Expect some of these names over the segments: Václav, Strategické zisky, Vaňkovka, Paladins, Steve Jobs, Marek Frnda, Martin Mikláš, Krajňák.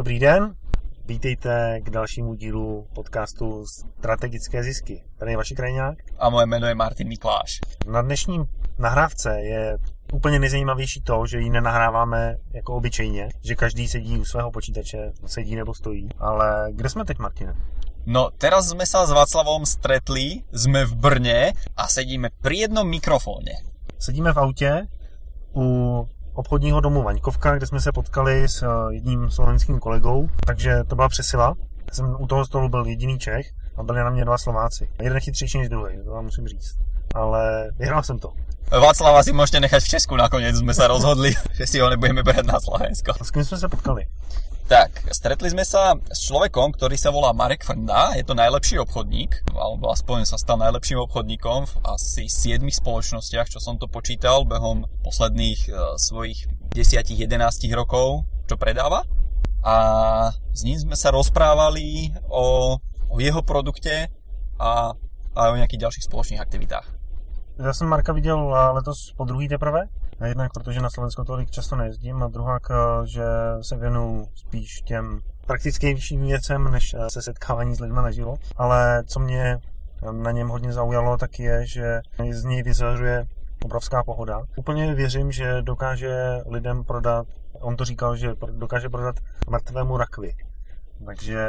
Dobrý den, vítejte k dalšímu dílu podcastu Strategické zisky. Tady je Vaši Krajňák. A moje jméno je Martin Mikláš. Na dnešní nahrávce je úplně nejzajímavější to, že ji nenahráváme jako obyčejně, že každý sedí u svého počítače, sedí nebo stojí. Ale kde jsme teď, Martine? No, teraz sme sa s Václavom stretli, sme v Brne a sedíme pri jednom mikrofóne. Sedíme v autě u obchodního domu Vaňkovka, kde jsme se potkali s jedním slovenským kolegou, takže to byla přesila. Já jsem u toho stolu byl jediný Čech a byli na mě dva Slováci. Jeden chytřejší než druhý, to vám musím říct. Ale vyhrál jsem to. Václava si můžete nechat v Česku, nakonec jsme se rozhodli, že si ho nebudeme brát na Slovensko. S kým jsme se potkali? Tak, stretli sme sa s človekom, ktorý sa volá Marek Frnda, je to najlepší obchodník, alebo aspoň sa stal najlepším obchodníkom v asi 7 spoločnostiach, čo som to počítal behom posledných svojich 10-11 rokov, čo predáva. A s ním sme sa rozprávali o jeho produkte a o nejakých ďalších spoločných aktivitách. Ja som Marka videl letos po druhý teprve. Jednak protože na Slovensko tolik často nejezdím a druhák, že se věnuju spíš těm praktickým věcem, než se setkávání s lidmi naživo. Ale co mě na něm hodně zaujalo, tak je, že z něj vyzařuje obrovská pohoda. Úplně věřím, že dokáže lidem prodat, on to říkal, že dokáže prodat mrtvému rakvi. Takže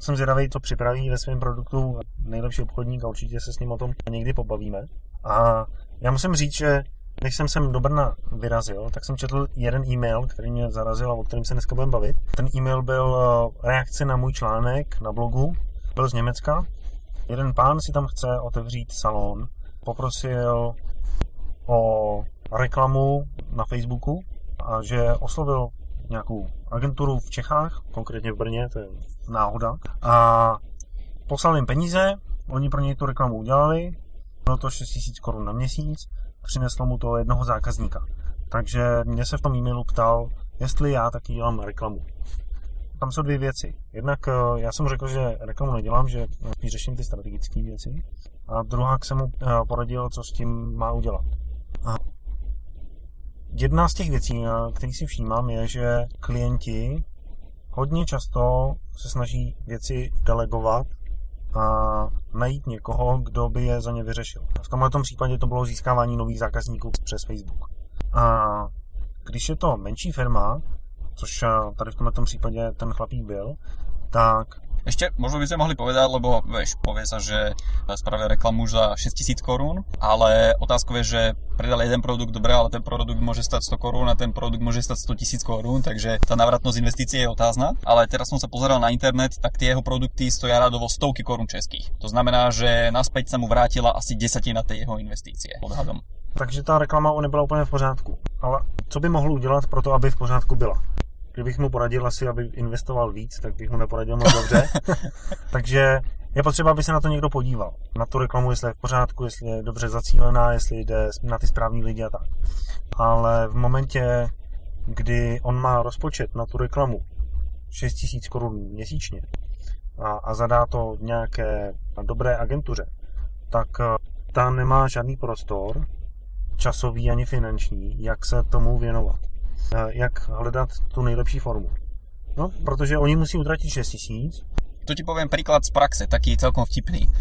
jsem zvědavý, co připraví ve svém produktu nejlepší obchodník a určitě se s ním o tom někdy pobavíme. A já musím říct, že když jsem sem do Brna vyrazil, tak jsem četl jeden e-mail, který mě zarazil a o kterém se dneska budeme bavit. Ten e-mail byl reakce na můj článek na blogu, byl z Německa. Jeden pán si tam chce otevřít salon, poprosil o reklamu na Facebooku a že oslovil nějakou agenturu v Čechách, konkrétně v Brně, to je náhoda, a poslal jim peníze, oni pro něj tu reklamu udělali, bylo to 6 000 Kč na měsíc, přineslo mu to jednoho zákazníka. Takže mě se v tom e-mailu ptal, jestli já taky dělám reklamu. Tam jsou dvě věci. Jednak já jsem řekl, že reklamu nedělám, že spíš řeším ty strategické věci. A druhá jsem mu poradil, co s tím má udělat. A jedna z těch věcí, které si všímám, je, že klienti hodně často se snaží věci delegovat a najít někoho, kdo by je za ně vyřešil. V tomto případě to bylo získávání nových zákazníků přes Facebook. A když je to menší firma, což tady v tomto případě ten chlapík byl, tak... Ešte možno by sme mohli povedať, lebo vieš, povie sa, že spravia reklamu už za 6 000 Kč, ale otázkou je, že predali jeden produkt, dobre, ale ten produkt môže stať 100 Kč a ten produkt môže stať 100 000 Kč, takže tá návratnosť investície je otázna. Ale teraz som sa pozeral na internet, tak tie jeho produkty stoja radovo stovky korún českých. To znamená, že naspäť sa mu vrátila asi desatina tej jeho investície odhadom. Takže tá reklama nebyla úplne v pořádku. Ale co by mohl udělat pro to, aby v pořádku byla? Kdybych mu poradil asi, aby investoval víc, tak bych mu neporadil moc dobře. Takže je potřeba, aby se na to někdo podíval. Na tu reklamu, jestli je v pořádku, jestli je dobře zacílená, jestli jde na ty správní lidi a tak. Ale v momentě, kdy on má rozpočet na tu reklamu 6 000 Kč měsíčně a zadá to nějaké dobré agentuře, tak ta nemá žádný prostor, časový ani finanční, jak se tomu věnovat. Jak hledat tu nejlepší formu. No, protože oni musí utratit 6 000 Kč. To ti poviem príklad z praxe, taký celkom vtipný.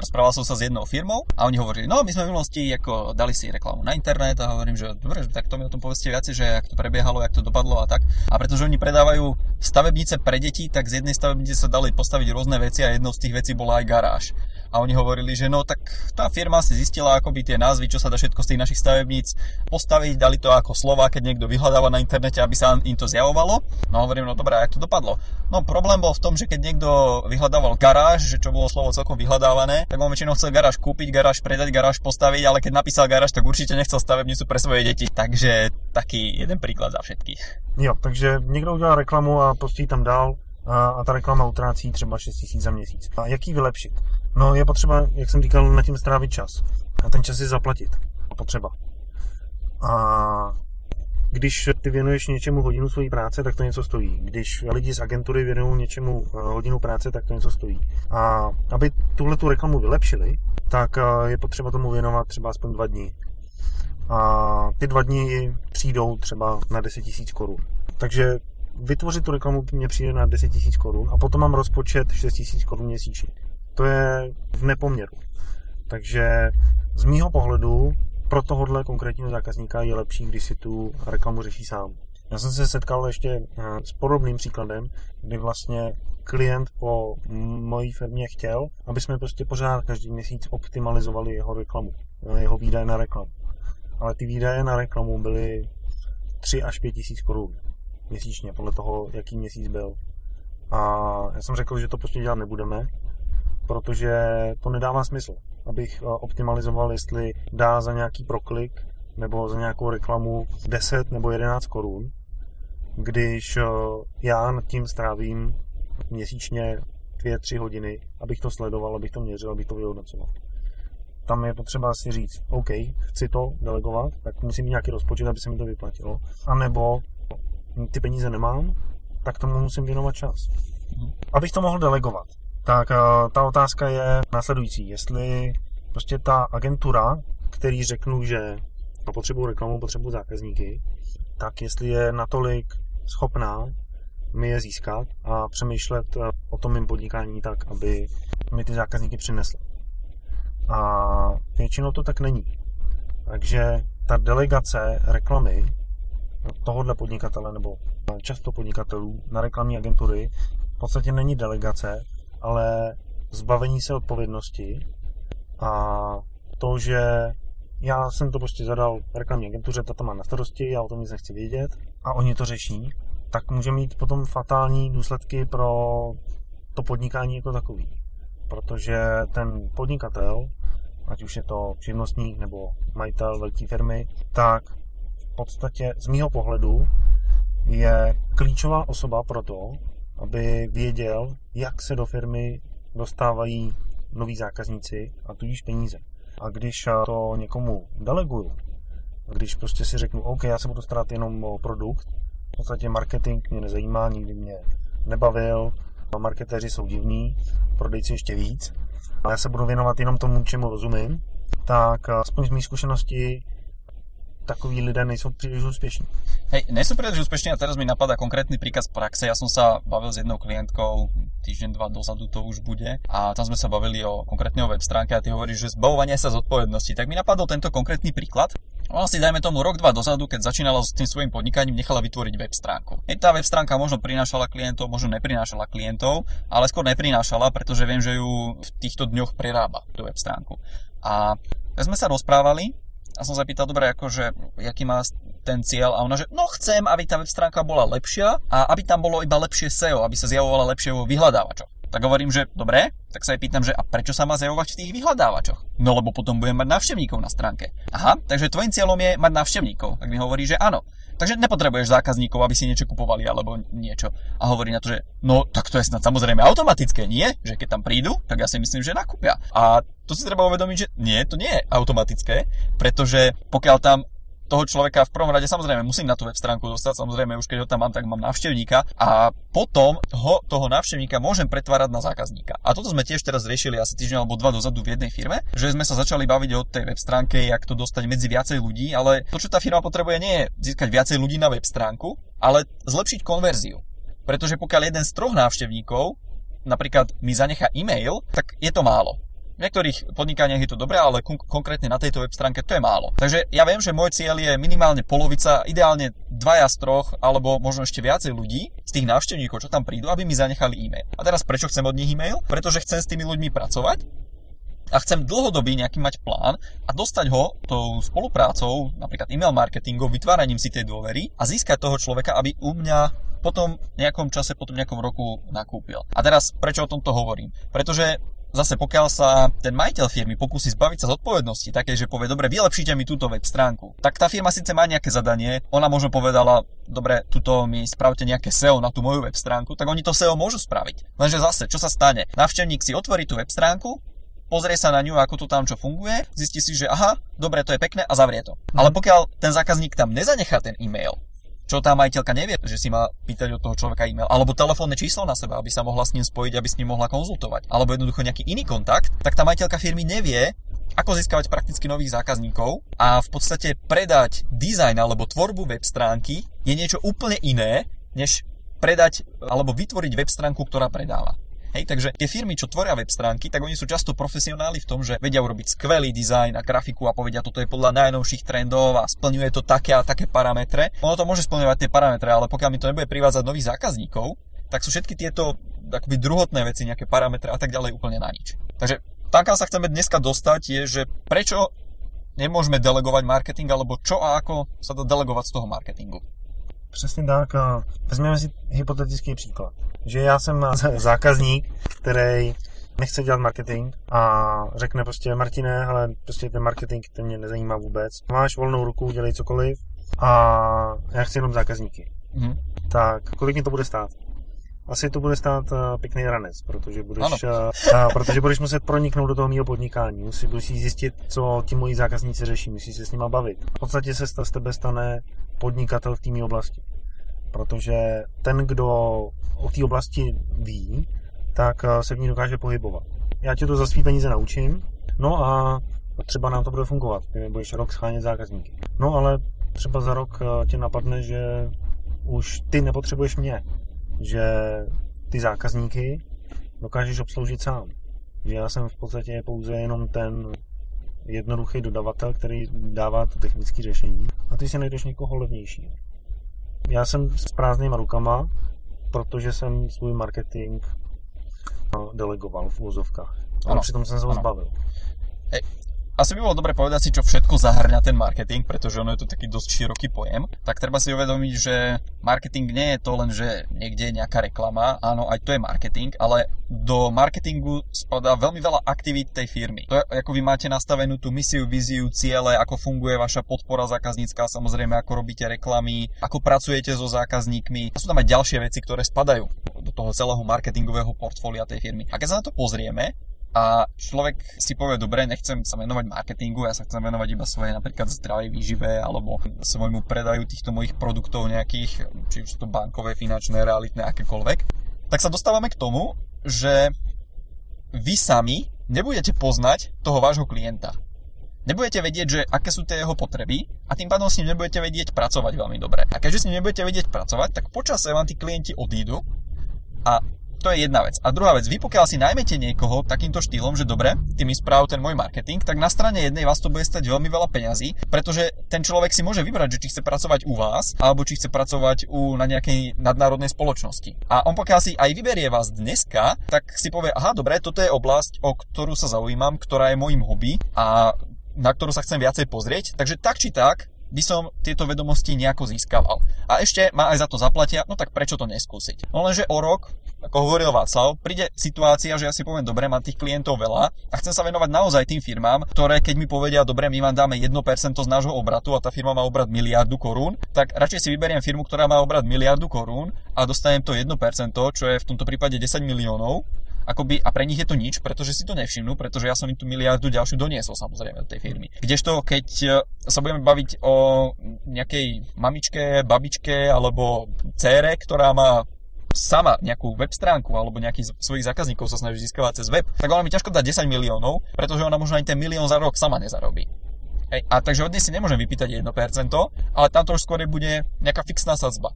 Rozprával som sa s jednou firmou a oni hovorili, no my sme v minulosti ako dali si reklamu na internet a hovorím, že dobre, tak to mi o tom povedzte viacej, že jak to prebiehalo, jak to dopadlo a tak. A pretože oni predávajú stavebnice pre deti, tak z jednej stavebnice sa dali postaviť rôzne veci a jednou z tých vecí bola aj garáž. A oni hovorili, že no tak tá firma si zistila akoby tie názvy, čo sa dá všetko z tých našich stavebníc postaviť, dali to ako slova, keď niekto vyhľadáva na internete, aby sa im to zjavovalo. No hovorím, no dobre, a jak to dopadlo? No problém bol v tom, že keď kto vyhľadával garáž, že čo bolo slovo celkom vyhľadávané, tak on väčšinou chcel garáž kúpiť, garáž predať, garáž postaviť, ale keď napísal garáž, tak určite nechcel stavebnicu pre svoje deti. Takže taký jeden príklad za všetkých. Jo, takže niekto udělal reklamu a prostě ji tam dal a ta reklama utrácí třeba 6 000 Kč za měsíc. A jak ji vylepšit? No je potřeba, jak jsem říkal, na tím strávit čas. A ten čas si zaplatit. Potřeba. A když ty věnuješ něčemu hodinu své práce, tak to něco stojí. Když lidi z agentury věnují něčemu hodinu práce, tak to něco stojí. A aby tuhletu reklamu vylepšili, tak je potřeba tomu věnovat třeba aspoň 2 dny. A ty 2 dny přijdou třeba na 10 000 Kč. Takže vytvořit tu reklamu mě přijde na 10 000 korun a potom mám rozpočet 6 000 korun měsíčně. To je v nepoměru. Takže z mýho pohledu pro tohohle konkrétního zákazníka je lepší, když si tu reklamu řeší sám. Já jsem se setkal ještě s podobným příkladem, kdy vlastně klient po mojí firmě chtěl, aby jsme prostě pořád každý měsíc optimalizovali jeho reklamu, jeho výdaje na reklamu. Ale ty výdaje na reklamu byly 3 až 5 tisíc korun měsíčně, podle toho, jaký měsíc byl. A já jsem řekl, že to prostě dělat nebudeme, protože to nedává smysl, abych optimalizoval, jestli dá za nějaký proklik nebo za nějakou reklamu 10 nebo 11 korun, když já nad tím strávím měsíčně 2-3 hodiny, abych to sledoval, abych to měřil, abych to vyhodnocoval. Tam je potřeba si říct, OK, chci to delegovat, tak musím mít nějaký rozpočet, aby se mi to vyplatilo. A nebo ty peníze nemám, tak tomu musím věnovat čas. Abych to mohl delegovat, tak ta otázka je následující. Jestli prostě ta agentura, který řeknu, že potřebuji reklamu, potřebuji zákazníky, tak jestli je natolik schopná mi je získat a přemýšlet o tom mým podnikání tak, aby mi ty zákazníky přinesly. A většinou to tak není. Takže ta delegace reklamy tohohle podnikatele nebo často podnikatelů na reklamní agentury v podstatě není delegace, ale zbavení se odpovědnosti a to, že já jsem to prostě zadal reklamní agentuře, ta to má na starosti, já o tom nic nechci vědět a oni to řeší, tak může mít potom fatální důsledky pro to podnikání jako takový. Protože ten podnikatel, ať už je to živnostník nebo majitel velké firmy, tak v podstatě z mýho pohledu je klíčová osoba pro to, aby věděl, jak se do firmy dostávají noví zákazníci a tudíž peníze. A když to někomu deleguju, když prostě si řeknu, OK, já se budu starat jenom o produkt, v podstatě marketing mě nezajímá, nikdy mě nebavil, marketéři jsou divní, prodejci ještě víc, ale já se budu věnovat jenom tomu, čemu rozumím, tak aspoň z mých zkušeností takoví lidé nejsou příliš úspěšní. Hej, nejsou príliš úspešní a teraz mi napadá konkrétny príkaz praxe. Ja som sa bavil s jednou klientkou týždeň, dva dozadu to už bude a tam sme sa bavili o konkrétnej web stránke a ty hovoríš, že zbavovanie sa zodpovednosti. Tak mi napadol tento konkrétny príklad. Ona si dajme tomu rok, dva dozadu, keď začínala s tým svojím podnikaním, nechala vytvoriť web stránku. Hej, tá web stránka možno prinášala klientov, možno neprinášala klientov, ale skôr neprinášala, pretože viem, že ju v týchto dňoch prerába tú web stránku. A tak sme sa rozprávali a som zapýtal, dobre, akože, jaký má ten cieľ a ona, že no chcem, aby tá web stránka bola lepšia a aby tam bolo iba lepšie SEO, aby sa zjavovala lepšie vo vyhľadávačoch. Tak hovorím, že dobre, tak sa jej pýtam, že a prečo sa má zjavovať v tých vyhľadávačoch? No lebo potom budem mať návštevníkov na stránke. Aha, takže tvojím cieľom je mať návštevníkov. Tak mi hovorí, že áno. Takže nepotrebuješ zákazníkov, aby si niečo kupovali alebo niečo. A hovorí na to, že no tak to je snad samozrejme automatické, nie? Že keď tam prídu, tak ja si myslím, že nakúpia. A to si treba uvedomiť, že nie, to nie je automatické, pretože pokiaľ tam toho človeka v prvom rade samozrejme musím na tú web stránku dostať, samozrejme už keď ho tam mám, tak mám návštevníka a potom toho návštevníka môžem pretvárať na zákazníka. A toto sme tiež teraz riešili asi týždeň alebo dva dozadu v jednej firme, že sme sa začali baviť o tej web stránke, jak to dostať medzi viacej ľudí, ale to, čo tá firma potrebuje, nie je získať viacej ľudí na web stránku, ale zlepšiť konverziu. Pretože pokiaľ jeden z troch návštevníkov napríklad mi zanechá e-mail, tak je to málo. V niektorých podnikaniach je to dobré, ale konkrétne na tejto web stránke to je málo. Takže ja viem, že môj cieľ je minimálne polovica, ideálne dvaja z troch, alebo možno ešte viacej ľudí z tých návštevníkov, čo tam prídu, aby mi zanechali e-mail. A teraz prečo chcem od nich e-mail? Pretože chcem s tými ľuďmi pracovať a chcem dlhodobý nejaký mať plán a dostať ho tou spoluprácou, napríklad e-mail marketingom, vytváraním si tej dôvery a získať toho človeka, aby u mňa potom nejakom čase, potom nejakom roku nakúpil. A teraz prečo o tomto hovorím? Pretože zase pokiaľ sa ten majiteľ firmy pokusí zbaviť sa zodpovednosti, také, že povie, dobre, vylepšite mi túto web stránku, tak tá firma síce má nejaké zadanie, ona možno povedala, dobre, tuto mi spravte nejaké SEO na tú moju web stránku, tak oni to SEO môžu spraviť. Lenže zase, čo sa stane? Návštevník si otvorí tú web stránku, pozrie sa na ňu, ako to tam čo funguje, zistí si, že aha, dobre, to je pekné a zavrie to. Ale pokiaľ ten zákazník tam nezanechá ten e-mail, čo tá majiteľka nevie, že si má pýtať od toho človeka e-mail, alebo telefónne číslo na seba, aby sa mohla s ním spojiť, aby s ním mohla konzultovať, alebo jednoducho nejaký iný kontakt, tak tá majiteľka firmy nevie, ako získavať prakticky nových zákazníkov a v podstate predať dizajn alebo tvorbu web stránky je niečo úplne iné, než predať alebo vytvoriť web stránku, ktorá predáva. Hej, takže tie firmy, čo tvoria web stránky, tak oni sú často profesionáli v tom, že vedia urobiť skvelý dizajn a grafiku a povedia, toto je podľa najnovších trendov a splňuje to také a také parametre. Ono to môže splňovať tie parametre, ale pokiaľ mi to nebude privádzať nových zákazníkov, tak sú všetky tieto akoby druhotné veci, nejaké parametre a tak ďalej úplne na nič. Takže tam, kam sa chceme dneska dostať, je, že prečo nemôžeme delegovať marketing, alebo čo a ako sa dá delegovať z toho marketingu. Přesně tak. Vezměme si hypotetický příklad, že já jsem zákazník, který nechce dělat marketing a řekne prostě Martine, hele, prostě ten marketing, ten mě nezajímá vůbec. Máš volnou ruku, dělej cokoliv a já chci jenom zákazníky. Mhm. Tak kolik mi to bude stát? Asi to bude stát pěkný ranec, protože budeš muset proniknout do toho mýho podnikání, musíš zjistit, co ti moji zákazníci řeší, musíš se s nima bavit. V podstatě se z tebe stane podnikatel v té mý oblasti, protože ten, kdo o té oblasti ví, tak se v ní dokáže pohybovat. Já tě to za svý peníze naučím, no a třeba nám to bude fungovat, ty mi budeš rok schánět zákazníky. No ale třeba za rok tě napadne, že už ty nepotřebuješ mě, že ty zákazníky dokážeš obsloužit sám. Že já jsem v podstatě pouze jenom ten jednoduchý dodavatel, který dává to technické řešení. A ty si najdeš někoho levnějšího. Já jsem s prázdnýma rukama, protože jsem svůj marketing delegoval v úvozovkách. Ale přitom jsem se ho zbavil. Asi by bolo dobre povedať si, čo všetko zahrňa ten marketing, pretože ono je to taký dosť široký pojem. Tak treba si uvedomiť, že marketing nie je to len, že niekde je nejaká reklama. Áno, aj to je marketing, ale do marketingu spadá veľmi veľa aktivít tej firmy. To je, ako vy máte nastavenú tú misiu, víziu, ciele, ako funguje vaša podpora zákaznícka, samozrejme ako robíte reklamy, ako pracujete so zákazníkmi. A sú tam aj ďalšie veci, ktoré spadajú do toho celého marketingového portfólia tej firmy. A keď sa na to pozrieme, a človek si povie, dobre, nechcem sa venovať marketingu, ja sa chcem venovať iba svojej napríklad zdravej výžive alebo svojmu predaju týchto mojich produktov nejakých, či už to bankové, finančné, realitné, akékoľvek, tak sa dostávame k tomu, že vy sami nebudete poznať toho vášho klienta. Nebudete vedieť, že aké sú tie jeho potreby a tým pádom s ním nebudete vedieť pracovať veľmi dobre. A keďže s ním nebudete vedieť pracovať, tak počase vám tí klienti odídu a to je jedna vec. A druhá vec, vy pokiaľ si najmete niekoho takýmto štýlom, že dobre, ty mi správ ten môj marketing, tak na strane jednej vás to bude stať veľmi veľa peňazí, pretože ten človek si môže vybrať, že či chce pracovať u vás, alebo či chce pracovať na nejakej nadnárodnej spoločnosti. A on pokiaľ si aj vyberie vás dneska, tak si povie, aha, dobre, toto je oblasť, o ktorú sa zaujímam, ktorá je mojím hobby a na ktorú sa chcem viacej pozrieť, takže tak či tak by som tieto vedomosti nejako získaval. A ešte ma aj za to zaplatia, no tak prečo to neskúsiť? No lenže o rok, ako hovoril Václav, príde situácia, že ja si poviem, dobre, mám tých klientov veľa a chcem sa venovať naozaj tým firmám, ktoré keď mi povedia, dobre, my vám dáme 1% z nášho obratu a tá firma má obrat 1 000 000 000 korún, tak radšej si vyberiem firmu, ktorá má obrat 1 000 000 000 korún a dostanem to 1%, čo je v tomto prípade 10 miliónov, akoby, a pre nich je to nič, pretože si to nevšimnú, pretože ja som im tú miliardu ďalšiu doniesol samozrejme od tej firmy. Kdežto keď sa budeme baviť o nejakej mamičke, babičke alebo dcére, ktorá má sama nejakú web stránku alebo nejakých svojich zákazníkov sa snaží získavať cez web, tak ona mi ťažko dá 10 miliónov, pretože ona možno ani ten milión za rok sama nezarobí. Hej, a takže od nej si nemôžem vypýtať 1%, ale tamto už skôr bude nejaká fixná sadzba.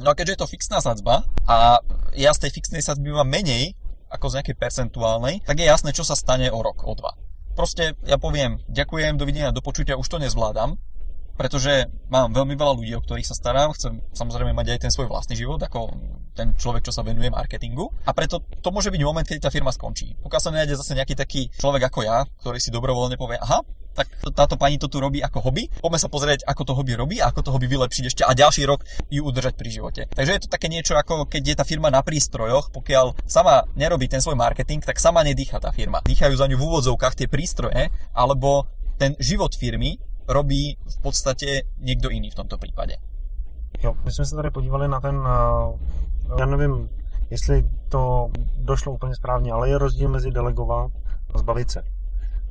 No a keďže je to fixná sadzba a ja z tej fixnej sadzby mám menej ako z nejakej percentuálnej, tak je jasné, čo sa stane o rok, o dva. Proste ja poviem, ďakujem, dovidenia, do počutia, už to nezvládam, pretože mám veľmi veľa ľudí, o ktorých sa starám, chcem samozrejme mať aj ten svoj vlastný život, ako ten človek, čo sa venuje marketingu, a preto to môže byť moment, keď tá firma skončí. Pokiaľ sa nenájde zase nejaký taký človek ako ja, ktorý si dobrovoľne povie, aha, tak táto pani to tu robí ako hobby, poďme sa pozrieť, ako to hobby robí, ako to hobby vylepšiť ešte a ďalší rok ju udržať pri živote. Takže je to také niečo, ako keď je tá firma na prístrojoch, pokiaľ sama nerobí ten svoj marketing, tak sama nedýcha tá firma. Dýchajú za ňu v úvodzovkách tie prístroje, alebo ten život firmy robí v podstate niekto iný v tomto prípade. Jo, my sme sa tady podívali na ten, ja nevím, jestli to došlo úplně správně, ale je rozdíl mezi delegovat a zbavit se.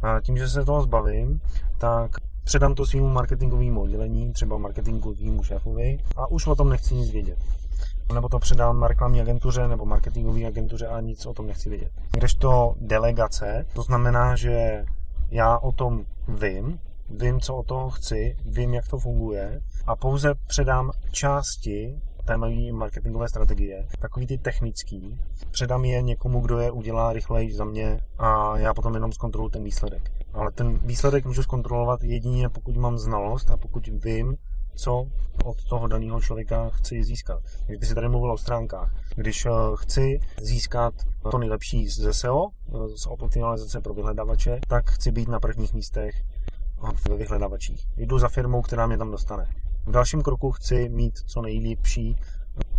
A tím, že se toho zbavím, tak předám to svýmu marketingovému oddělení, třeba marketingovému šéfovi, a už o tom nechci nic vědět. Nebo to předám reklamní agentuře nebo marketingové agentuře a nic o tom nechci vědět. Kdežto delegace, to znamená, že já o tom vím, co o toho chci, vím, jak to funguje, a pouze předám části té mají marketingové strategie, takový ty technický, předám je někomu, kdo je udělá rychleji za mě a já potom jenom zkontroluji ten výsledek. Ale ten výsledek můžu zkontrolovat jedině, pokud mám znalost a pokud vím, co od toho daného člověka chci získat. Když ty jsi tady mluvil o stránkách. Když chci získat to nejlepší ze SEO, z optimalizace pro vyhledavače, tak chci být na prvních místech ve vyhledavačích. Jdu za firmou, která mě tam dostane. V dalším kroku chci mít co nejlepší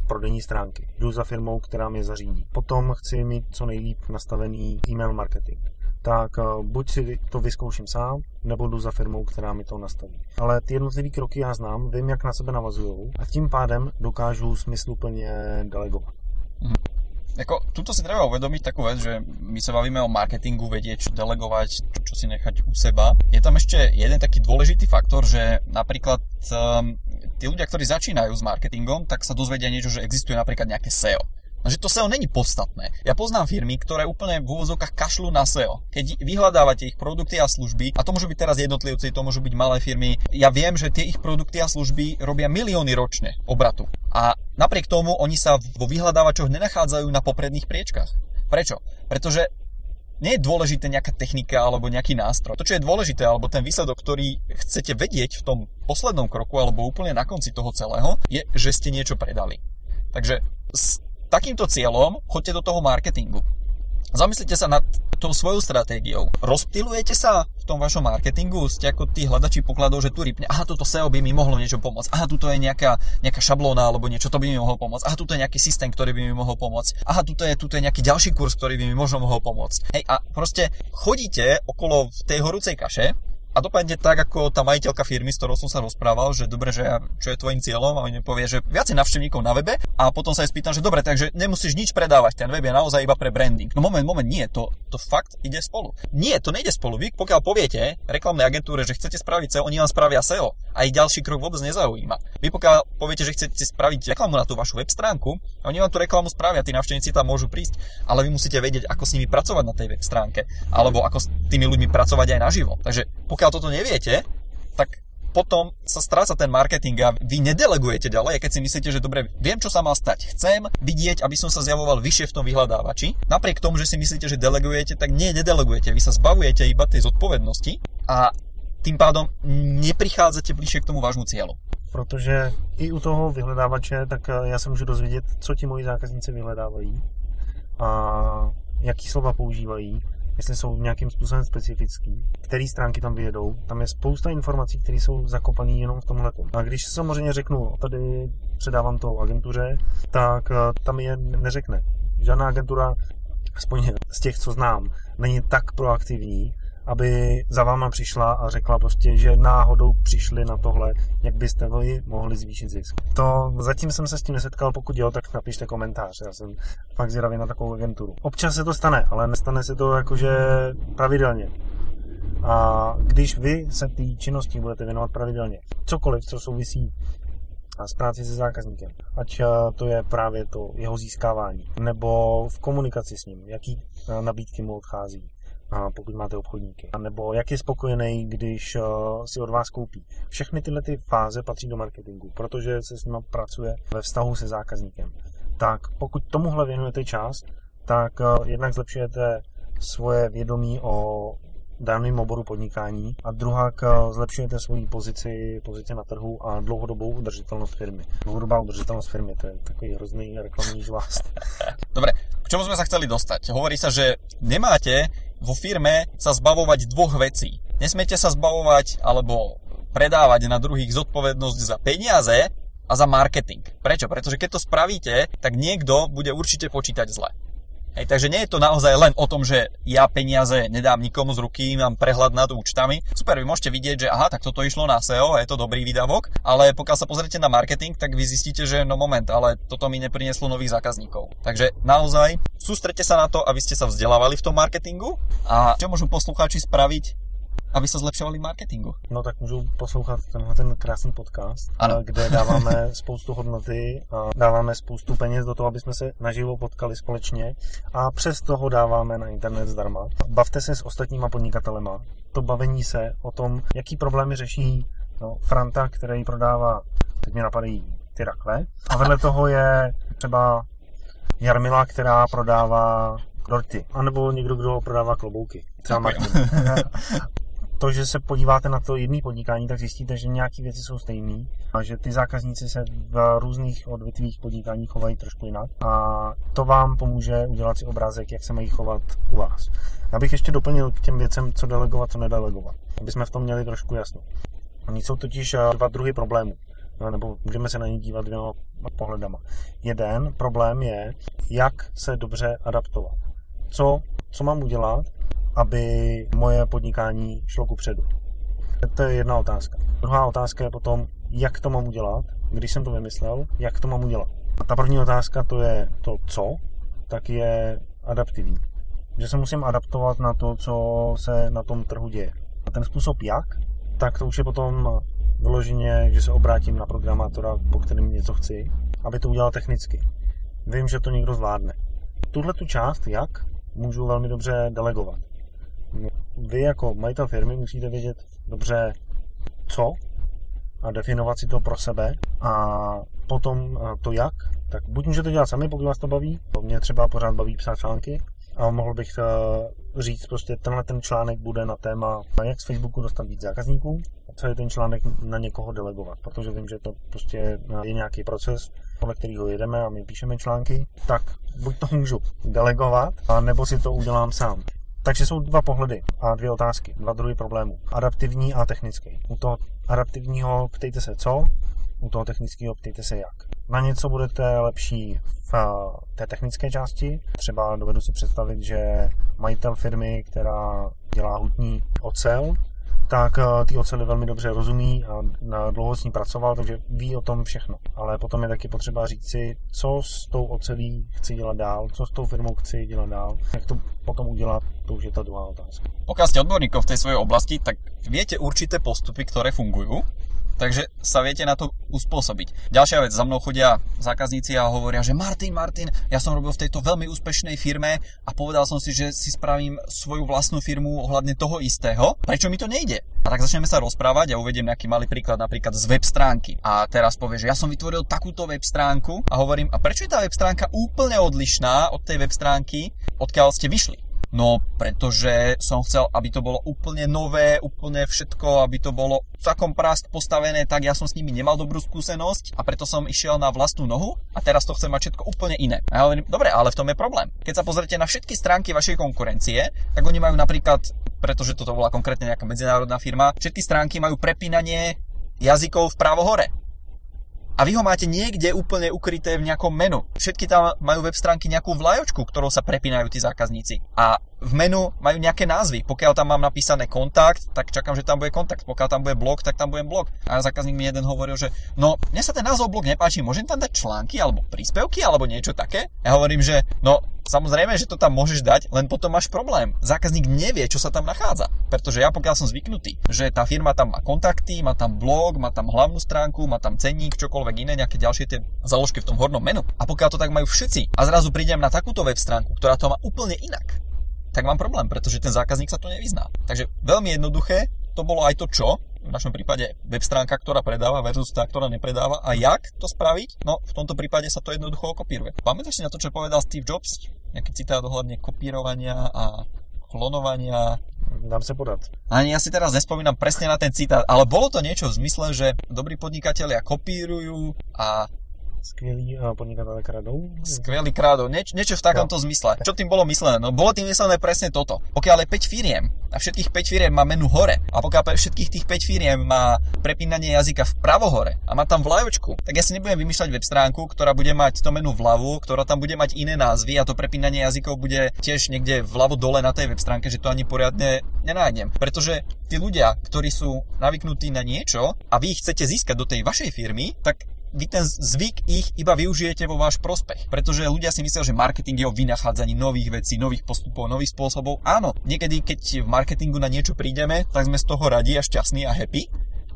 prodejní stránky. Jdu za firmou, která mě zařídí. Potom chci mít co nejlíp nastavený e-mail marketing. Tak buď si to vyzkouším sám, nebo jdu za firmou, která mi to nastaví. Ale ty jednotlivé kroky já znám, vím, jak na sebe navazují a tím pádem dokážu smysluplně delegovat. Jako, tuto si treba uvedomiť takú vec, že my sa bavíme o marketingu, vedieť, čo delegovať, čo si nechať u seba. Je tam ešte jeden taký dôležitý faktor, že napríklad tí ľudia, ktorí začínajú s marketingom, tak sa dozvedia niečo, že existuje napríklad nejaké SEO. Takže to SEO není podstatné. Ja poznám firmy, ktoré úplne v úvodzovkách kašľú na SEO. Keď vyhľadávate ich produkty a služby, a to môžu byť teraz jednotlivci, to môžu byť malé firmy, ja viem, že tie ich produkty a služby robia milióny ročne obratu. A napriek tomu oni sa vo vyhľadávačoch nenachádzajú na popredných priečkach. Prečo? Pretože nie je dôležité nejaká technika alebo nejaký nástroj. To, čo je dôležité, alebo ten výsledok, ktorý chcete vedieť v tom poslednom kroku alebo úplne na konci toho celého, je, že ste niečo predali. Takže takýmto cieľom choďte do toho marketingu. Zamyslite sa nad tou svojou stratégiou. Rozptýlujete sa v tom vašom marketingu? Ste ako tí hľadači pokladov, že tu rýpne, aha, toto SEO by mi mohlo niečo pomôcť. Aha, tuto je nejaká šablóna alebo niečo, to by mi mohlo pomôcť. Aha, tuto je nejaký systém, ktorý by mi mohol pomôcť. Aha, tuto je nejaký ďalší kurz, ktorý by mi možno mohol pomôcť. Hej, a proste chodíte okolo tej horúcej kaše a dopadne tak, ako tá majiteľka firmy, s ktorou som sa rozprával, že dobre, že čo je tvojím cieľom, a on povie, že viacej návštevníkov na webe, a potom sa aj spýtam, že dobre, takže nemusíš nič predávať, ten web je naozaj iba pre branding. No moment, nie, to fakt ide spolu. Nie, to nejde spolu. Vy pokiaľ poviete reklamnej agentúre, že chcete spraviť SEO, oni vám spravia SEO a ich ďalší krok vôbec nezaujíma. Vy pokiaľ poviete, že chcete spraviť reklamu na tú vašu web stránku, oni vám tú reklamu spravia, tí návštevníci tam môžu prísť, ale vy musíte vedieť, ako s nimi pracovať na tej web stránke, alebo ako s tými ľuďmi pracovať aj naživo. Takže pokiaľ toto neviete, tak potom sa stráca ten marketing a vy nedelegujete ďalej, keď si myslíte, že dobre, viem, čo sa má stať, chcem vidieť, aby som sa zjavoval vyššie v tom vyhľadávači. Napriek tomu, že si myslíte, že delegujete, tak nie, nedelegujete, vy sa zbavujete iba tej zodpovednosti a tým pádom neprichádzate bližšie k tomu vášmu cieľu. Protože i u toho vyhľadávače, tak ja sa môžu dozvedieť, co ti moji zákazníci vyhľadávají a jaký slova používají, jestli jsou nějakým způsobem specifický, které stránky tam vyjedou. Tam je spousta informací, které jsou zakopané jenom v tomhletom. A když samozřejmě řeknu, tady předávám to agentuře, tak tam je neřekne. Žádná agentura, aspoň z těch, co znám, není tak proaktivní, aby za váma přišla a řekla prostě, že náhodou přišli na tohle, jak byste vy mohli zvýšit zisk. To zatím jsem se s tím nesetkal, pokud jo, tak napište komentář, já jsem fakt zvědavý na takovou agenturu. Občas se to stane, ale nestane se to jakože pravidelně. A když vy se té činnosti budete věnovat pravidelně, cokoliv, co souvisí s práci se zákazníkem, ať to je právě to jeho získávání, nebo v komunikaci s ním, jaký nabídky mu odchází, pokud máte obchodníky, nebo jak je spokojený, když si od vás koupí. Všechny tyhle ty fáze patří do marketingu, protože se s nima pracuje ve vztahu se zákazníkem. Tak pokud tomuhle věnujete čas, tak jednak zlepšujete svoje vědomí o daném oboru podnikání a druhák zlepšujete svoji pozici na trhu a dlouhodobou udržitelnost firmy. Dlouhodobá udržitelnost firmy, to je takový hrozný reklamní žvást. Dobre, k čemu sme sa chceli dostať? Hovorí sa, že nemáte vo firme sa zbavovať dvoch vecí. Nesmiete sa zbavovať alebo predávať na druhých zodpovednosť za peniaze a za marketing. Prečo? Pretože keď to spravíte, tak niekto bude určite počítať zle. Hej, takže nie je to naozaj len o tom, že ja peniaze nedám nikomu z ruky, mám prehľad nad účtami. Super, vy môžete vidieť, že aha, tak toto išlo na SEO, je to dobrý výdavok, ale pokiaľ sa pozriete na marketing, tak vy zistíte, že no moment, ale toto mi neprinieslo nových zákazníkov. Takže naozaj sústrete sa na to, aby ste sa vzdelávali v tom marketingu a čo môžu poslucháči spraviť, aby se zlepšovali v marketingu. No tak můžu poslouchat tenhle ten krásný podcast, ano, kde dáváme spoustu hodnoty a dáváme spoustu peněz do toho, aby jsme se naživo potkali společně a přes toho dáváme na internet zdarma. Bavte se s ostatníma podnikatelema. To bavení se o tom, jaký problémy řeší Franta, který prodává, teď mě napadají ty rakve. A vedle toho je třeba Jarmila, která prodává dorty. A nebo někdo, kdo prodává klobouky. Třeba Martin. To, že se podíváte na to jedné podnikání, tak zjistíte, že nějaké věci jsou stejné a že ty zákazníci se v různých odvětvích podnikání chovají trošku jinak. A to vám pomůže udělat si obrázek, jak se mají chovat u vás. Já bych ještě doplnil k těm věcem, co delegovat, co nedelegovat, aby jsme v tom měli trošku jasno. Oni jsou totiž dva druhy problémů, nebo můžeme se na ně dívat dvěma pohledama. Jeden problém je, jak se dobře adaptovat. Co mám udělat, aby moje podnikání šlo kupředu. To je jedna otázka. Druhá otázka je potom, jak to mám udělat, když jsem to vymyslel, jak to mám udělat. A ta první otázka, to je to co, tak je adaptivní. Že se musím adaptovat na to, co se na tom trhu děje. A ten způsob jak, tak to už je potom vyloženě, že se obrátím na programátora, po kterém něco chci, aby to udělal technicky. Vím, že to někdo zvládne. Tuhle tu část jak můžu velmi dobře delegovat. Vy jako majitel firmy musíte vědět dobře co a definovat si to pro sebe a potom to jak, tak buď můžete dělat sami, pokud vás to baví, mě třeba pořád baví psát články a mohl bych říct prostě tenhle ten článek bude na téma jak z Facebooku dostat víc zákazníků a co je ten článek na někoho delegovat, protože vím, že to prostě je nějaký proces, podle kterého jedeme a my píšeme články, tak buď to můžu delegovat, nebo si to udělám sám. Takže jsou dva pohledy a dvě otázky, dva druhy problémů. Adaptivní a technický. U toho adaptivního ptejte se co, u toho technického ptejte se jak. Na něco budete lepší v té technické části. Třeba dovedu si představit, že majitel firmy, která dělá hutní ocel, tak ty ocely velmi dobře rozumí a dlouho s ní pracoval, takže ví o tom všechno. Ale potom je taky potřeba říct si, co s tou ocelí chci dělat dál, co s tou firmou chci dělat dál, jak to potom udělat, to už je ta druhá otázka. Pokiaľ ste odborníkov v tej svojej oblasti, tak viete určité postupy, ktoré fungujú, takže sa viete na to uspôsobiť. Ďalšia vec, za mnou chodia zákazníci a hovoria, že Martin, ja som robil v tejto veľmi úspešnej firme a povedal som si, že si spravím svoju vlastnú firmu ohľadne toho istého. Prečo mi to nejde? A tak začneme sa rozprávať a uvediem nejaký malý príklad, napríklad z web stránky. A teraz povie, že ja som vytvoril takúto web stránku a hovorím, a prečo je tá web stránka úplne odlišná od tej web stránky, odkiaľ ste vyšli? No, pretože som chcel, aby to bolo úplne nové, úplne všetko, aby to bolo v takom prást postavené, tak ja som s nimi nemal dobrú skúsenosť a preto som išiel na vlastnú nohu a teraz to chcem mať všetko úplne iné. A ja hovorím, dobre, ale v tom je problém. Keď sa pozrite na všetky stránky vašej konkurencie, tak oni majú napríklad, pretože toto bola konkrétne nejaká medzinárodná firma, všetky stránky majú prepínanie jazykov vpravo hore. A vy ho máte niekde úplne ukryté v nejakom menu. Všetky tam majú web stránky nejakú vlajočku, ktorou sa prepínajú tí zákazníci. A v menu majú nejaké názvy. Pokiaľ tam mám napísané kontakt, tak čakám, že tam bude kontakt. Pokiaľ tam bude blog, tak tam bude blog. A zákazník mi jeden hovoril, že no, mne sa ten názov blog nepáči, môžem tam dať články alebo príspevky alebo niečo také? Ja hovorím, že no, samozrejme, že to tam môžeš dať, len potom máš problém. Zákazník nevie, čo sa tam nachádza. Pretože ja pokiaľ som zvyknutý, že tá firma tam má kontakty, má tam blog, má tam hlavnú stránku, má tam cenník, čokoľvek iné, nejaké ďalšie tie založky v tom hornom menu. A pokiaľ to tak majú všetci a zrazu prídem na takúto web stránku, ktorá to má úplne inak, tak mám problém, pretože ten zákazník sa tu nevyzná. Takže veľmi jednoduché, to bolo aj to čo, v našom prípade web stránka, ktorá predáva versus tá, ktorá nepredáva a jak to spraviť, no v tomto prípade sa to jednoducho okopíruje. Pamätáš si na to, čo povedal Steve Jobs? Nejaký citát ohľadne kopírovania a klonovania? Dám sa podať. Ani ja si teraz nespomínam presne na ten citát, ale bolo to niečo v zmysle, že dobrí podnikatelia kopírujú a skvělí podnikatelé kradou? Skvělí kradou, niečo v takomto zmysle. Čo tým bolo myslené? No bolo tým myslené presne toto. Pokiaľ je 5 firiem a všetkých 5 firiem má menu hore a pokiaľ všetkých tých 5 firiem má prepínanie jazyka vpravo hore a má tam vlajočku, tak ja si nebudem vymýšľať web stránku, ktorá bude mať to menu vľavo, ktorá tam bude mať iné názvy a to prepínanie jazykov bude tiež niekde vľavo dole na tej web stránke, že to ani poriadne nenájdem. Pretože tí ľudia, ktorí sú naviknutí na niečo a vy ich chcete získať do tej vašej firmy, tak vy ten zvyk ich iba využijete vo váš prospech. Pretože ľudia si myslia, že marketing je o vynachádzaní nových vecí, nových postupov, nových spôsobov. Áno, niekedy keď v marketingu na niečo prídeme, tak sme z toho radi a šťastní a happy.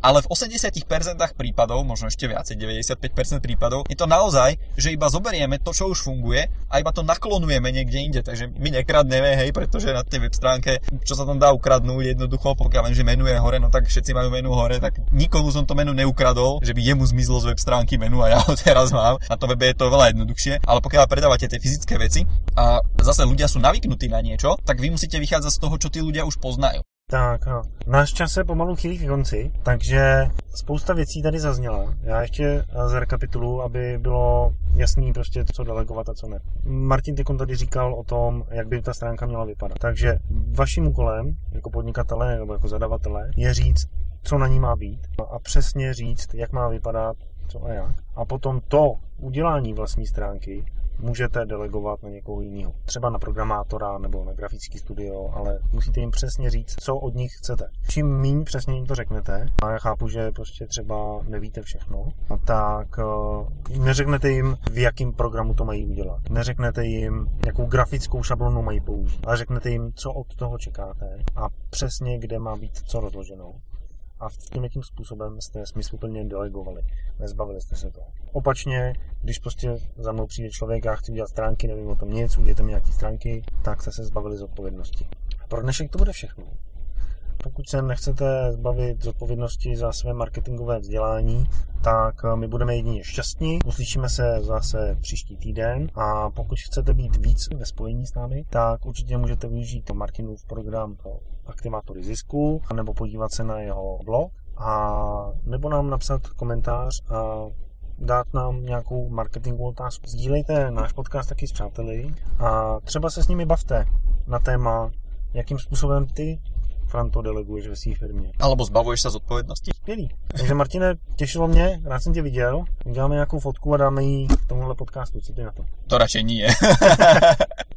Ale v 80% prípadov, možno ešte viacej, 95% prípadov, je to naozaj, že iba zoberieme to, čo už funguje a iba to naklonujeme niekde inde. Takže my nekradneme, hej, pretože na tej web stránke, čo sa tam dá ukradnúť jednoducho, pokiaľ viem, že menu je hore, no tak všetci majú menu hore, tak nikomu som to menu neukradol, že by jemu zmizlo z web stránky menu a ja ho teraz mám. Na tom webe je to veľa jednoduchšie, ale pokiaľ predávate tie fyzické veci a zase ľudia sú naviknutí na niečo, tak vy musíte vychádzať z toho, čo tí ľudia už poznajú. Tak no. Náš čas se pomalu chýlí k konci, takže spousta věcí tady zazněla. Já ještě zrekapituluji, aby bylo jasný prostě, co delegovat a co ne. Martin Tykon tady říkal o tom, jak by ta stránka měla vypadat. Takže vaším úkolem, jako podnikatele nebo jako zadavatele, je říct, co na ní má být a přesně říct, jak má vypadat, co a jak. A potom to udělání vlastní stránky můžete delegovat na někoho jiného. Třeba na programátora nebo na grafický studio, ale musíte jim přesně říct, co od nich chcete. Čím méně přesně jim to řeknete, a já chápu, že prostě třeba nevíte všechno, tak neřeknete jim, v jakém programu to mají udělat. Neřeknete jim, jakou grafickou šablonu mají použít, ale řeknete jim, co od toho čekáte a přesně, kde má být co rozloženo. A tím způsobem jste smysluplně delegovali. Nezbavili jste se toho. Opačně, když prostě za mnou přijde člověk, já chci dělat stránky, nevím o tom nic, udějte mi nějaký stránky, tak jste se zbavili zodpovědnosti. Pro dnešek to bude všechno. Pokud se nechcete zbavit zodpovědnosti za své marketingové vzdělání, tak my budeme jedině šťastní. Uslyšíme se zase příští týden a pokud chcete být víc ve spojení s námi, tak určitě můžete využít Martinův program pro aktivátory zisku nebo podívat se na jeho blog a nebo nám napsat komentář a dát nám nějakou marketingovou otázku. Sdílejte náš podcast taky s přáteli a třeba se s nimi bavte na téma, jakým způsobem ty Franto deleguješ ve své firmě. Alebo zbavuješ se zodpovědnosti. Skvělý. Takže Martine, těšilo mě, rád jsem tě viděl. Uděláme nějakou fotku a dáme ji k tomuhle podcastu. Co ty na to? To račení je.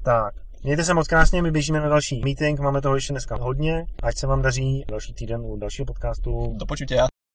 Tak, mějte se moc krásně, my běžíme na další meeting, máme toho ještě dneska hodně. Ať se vám daří další týden u dalšího podcastu. Do počutí.